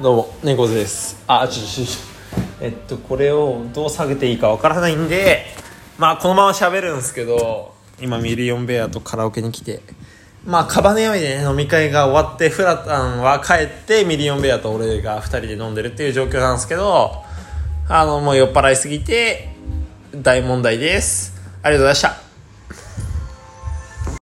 どうも猫背です。これをどう下げていいかわからないんで、このまま喋るんですけど、今ミリオンベアとカラオケに来て、カバネよりで、飲み会が終わって、フラタンは帰って、ミリオンベアと俺が2人で飲んでるっていう状況なんですけど、もう酔っ払いすぎて大問題です。ありがとうございました。